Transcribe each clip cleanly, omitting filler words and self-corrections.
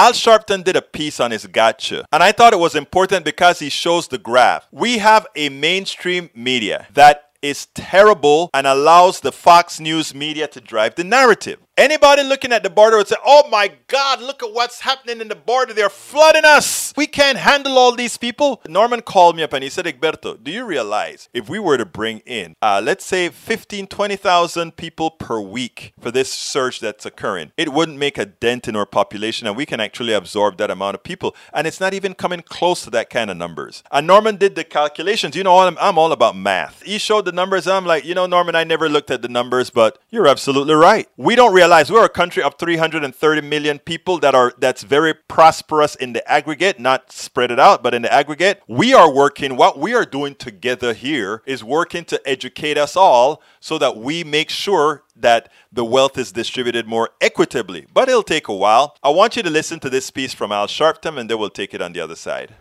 Al Sharpton did a piece on his gotcha, and I thought it was important because he shows the graph. We have a mainstream media that is terrible and allows the Fox News media to drive the narrative. Anybody looking at the border would say, oh my God, look at what's happening in the border. They're flooding us. We can't handle all these people. Norman called me up and he said, Egberto, do you realize if we were to bring in, let's say 15, 20,000 people per week for this surge that's occurring, it wouldn't make a dent in our population and we can actually absorb that amount of people. And it's not even coming close to that kind of numbers. And Norman did the calculations. You know, I'm all about math. He showed the numbers. And I'm like, you know, Norman, I never looked at the numbers, but you're absolutely right. We don't realize we're a country of 330 million people that's very prosperous in the aggregate, not spread it out, but in the aggregate. We are working, what we are doing together here is working to educate us all so that we make sure that the wealth is distributed more equitably. But it'll take a while. I want you to listen to this piece from Al Sharpton and then we'll take it on the other side.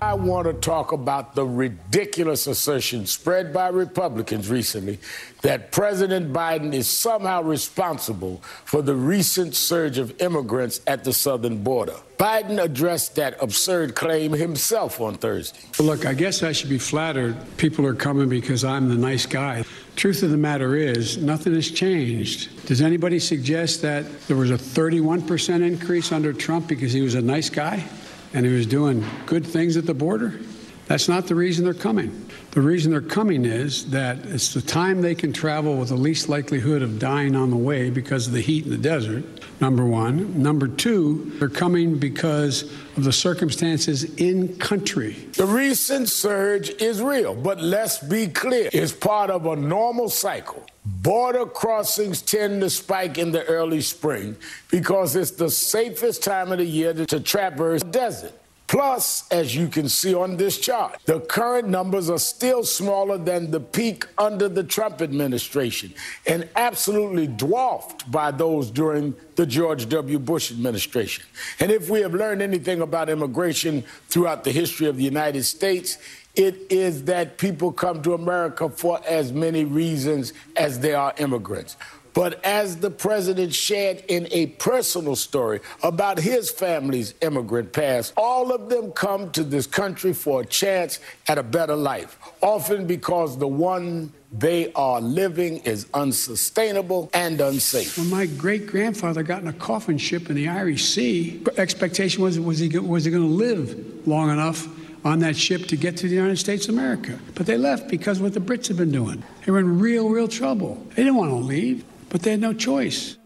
I want to talk about the ridiculous assertion spread by Republicans recently that President Biden is somehow responsible for the recent surge of immigrants at the southern border. Biden addressed that absurd claim himself on Thursday. Look, I guess I should be flattered. People are coming because I'm the nice guy. Truth of the matter is, nothing has changed. Does anybody suggest that there was a 31% increase under Trump because he was a nice guy? And he was doing good things at the border? That's not the reason they're coming. The reason they're coming is that it's the time they can travel with the least likelihood of dying on the way because of the heat in the desert, number one. Number two, they're coming because of the circumstances in country. The recent surge is real, but let's be clear, it's part of a normal cycle. Border crossings tend to spike in the early spring because it's the safest time of the year to traverse the desert. Plus, as you can see on this chart, the current numbers are still smaller than the peak under the Trump administration and absolutely dwarfed by those during the George W. Bush administration. And if we have learned anything about immigration throughout the history of the United States, it is that people come to America for as many reasons as they are immigrants. But as the president shared in a personal story about his family's immigrant past, all of them come to this country for a chance at a better life, often because the one they are living is unsustainable and unsafe. When my great-grandfather got in a coffin ship in the Irish Sea, expectation was he going to live long enough on that ship to get to the United States of America. But they left because of what the Brits had been doing. They were in real, real trouble. They didn't want to leave, but they had no choice.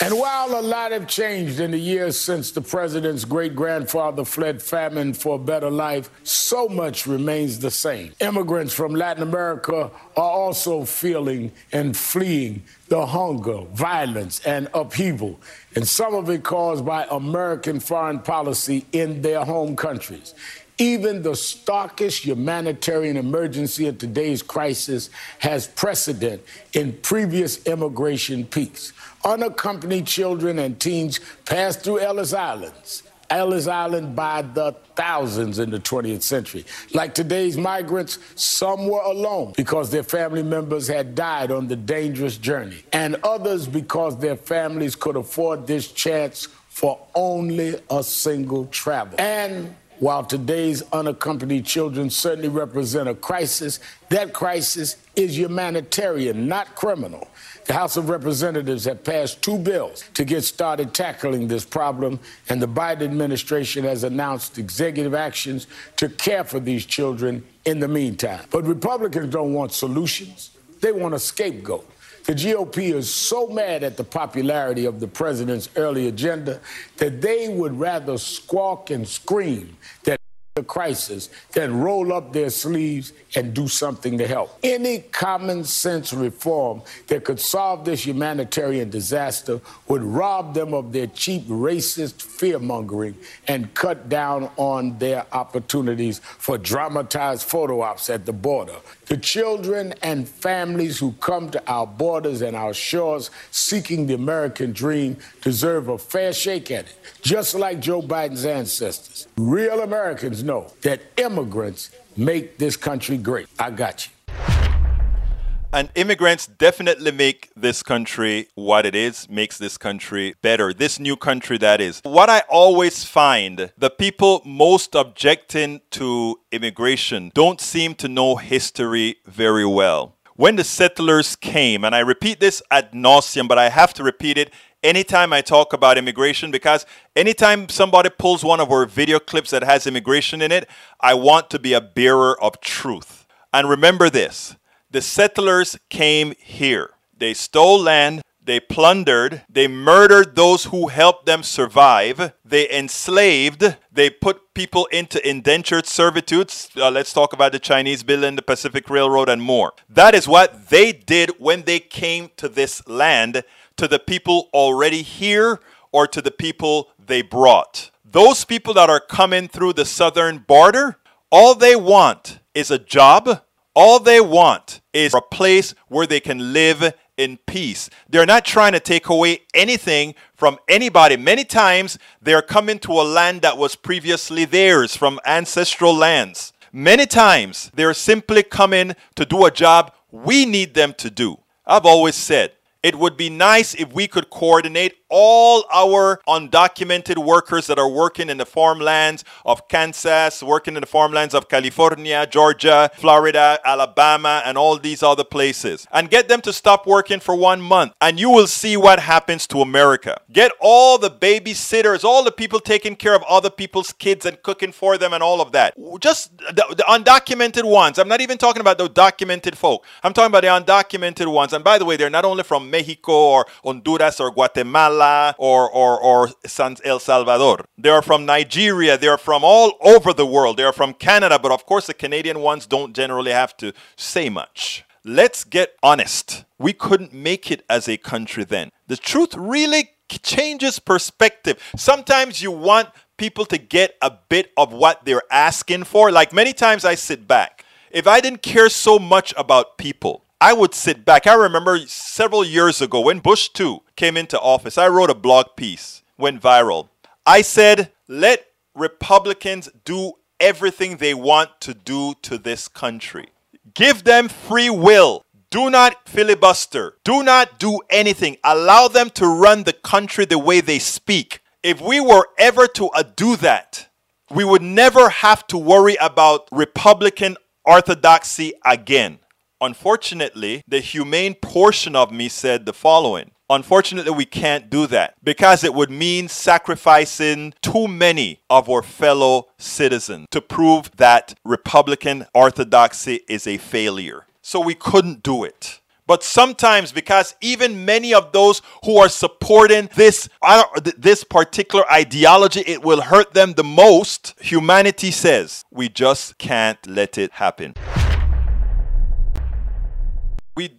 And while a lot have changed in the years since the president's great-grandfather fled famine for a better life, so much remains the same. Immigrants from Latin America are also feeling and fleeing the hunger, violence, and upheaval, and some of it caused by American foreign policy in their home countries. Even the starkest humanitarian emergency of today's crisis has precedent in previous immigration peaks. Unaccompanied children and teens passed through Ellis Island by the thousands in the 20th century. Like today's migrants, some were alone because their family members had died on the dangerous journey, and others because their families could afford this chance for only a single travel. And while today's unaccompanied children certainly represent a crisis, that crisis is humanitarian, not criminal. The House of Representatives have passed two bills to get started tackling this problem, and the Biden administration has announced executive actions to care for these children in the meantime. But Republicans don't want solutions. They want a scapegoat. The GOP is so mad at the popularity of the president's early agenda that they would rather squawk and scream that the crisis than roll up their sleeves and do something to help. Any common sense reform that could solve this humanitarian disaster would rob them of their cheap racist fear-mongering and cut down on their opportunities for dramatized photo ops at the border. The children and families who come to our borders and our shores seeking the American dream deserve a fair shake at it, just like Joe Biden's ancestors. Real Americans know that immigrants make this country great. I got you. And immigrants definitely make this country what it is, makes this country better, this new country that is. What I always find, the people most objecting to immigration don't seem to know history very well. When the settlers came, and I repeat this ad nauseum, but I have to repeat it anytime I talk about immigration, because anytime somebody pulls one of our video clips that has immigration in it, I want to be a bearer of truth. And remember this. The settlers came here. They stole land, they plundered, they murdered those who helped them survive, they enslaved, they put people into indentured servitude. Let's talk about the Chinese building, the Pacific Railroad, and more. That is what they did when they came to this land, to the people already here or to the people they brought. Those people that are coming through the southern border, all they want is a job. All they want is a place where they can live in peace. They're not trying to take away anything from anybody. Many times, they're coming to a land that was previously theirs, from ancestral lands. Many times, they're simply coming to do a job we need them to do. I've always said, it would be nice if we could coordinate all our undocumented workers that are working in the farmlands of Kansas, working in the farmlands of California, Georgia, Florida, Alabama, and all these other places, and get them to stop working for 1 month, and you will see what happens to America. Get all the babysitters, all the people taking care of other people's kids and cooking for them and all of that. Just the undocumented ones. I'm not even talking about the documented folk. I'm talking about the undocumented ones. And by the way, they're not only from Mexico or Honduras or Guatemala or El Salvador. They are from Nigeria. They are from all over the world. They are from Canada. But of course, the Canadian ones don't generally have to say much. Let's get honest. We couldn't make it as a country then. The truth really changes perspective. Sometimes you want people to get a bit of what they're asking for. Like many times I sit back. If I didn't care so much about people, I would sit back. I remember several years ago when Bush 2 came into office, I wrote a blog piece, went viral. I said, let Republicans do everything they want to do to this country. Give them free will. Do not filibuster. Do not do anything. Allow them to run the country the way they speak. If we were ever to do that, we would never have to worry about Republican orthodoxy again. Unfortunately, the humane portion of me said the following. Unfortunately, we can't do that because it would mean sacrificing too many of our fellow citizens to prove that Republican orthodoxy is a failure. So we couldn't do it. But sometimes, because even many of those who are supporting this particular ideology, it will hurt them the most. Humanity says we just can't let it happen. We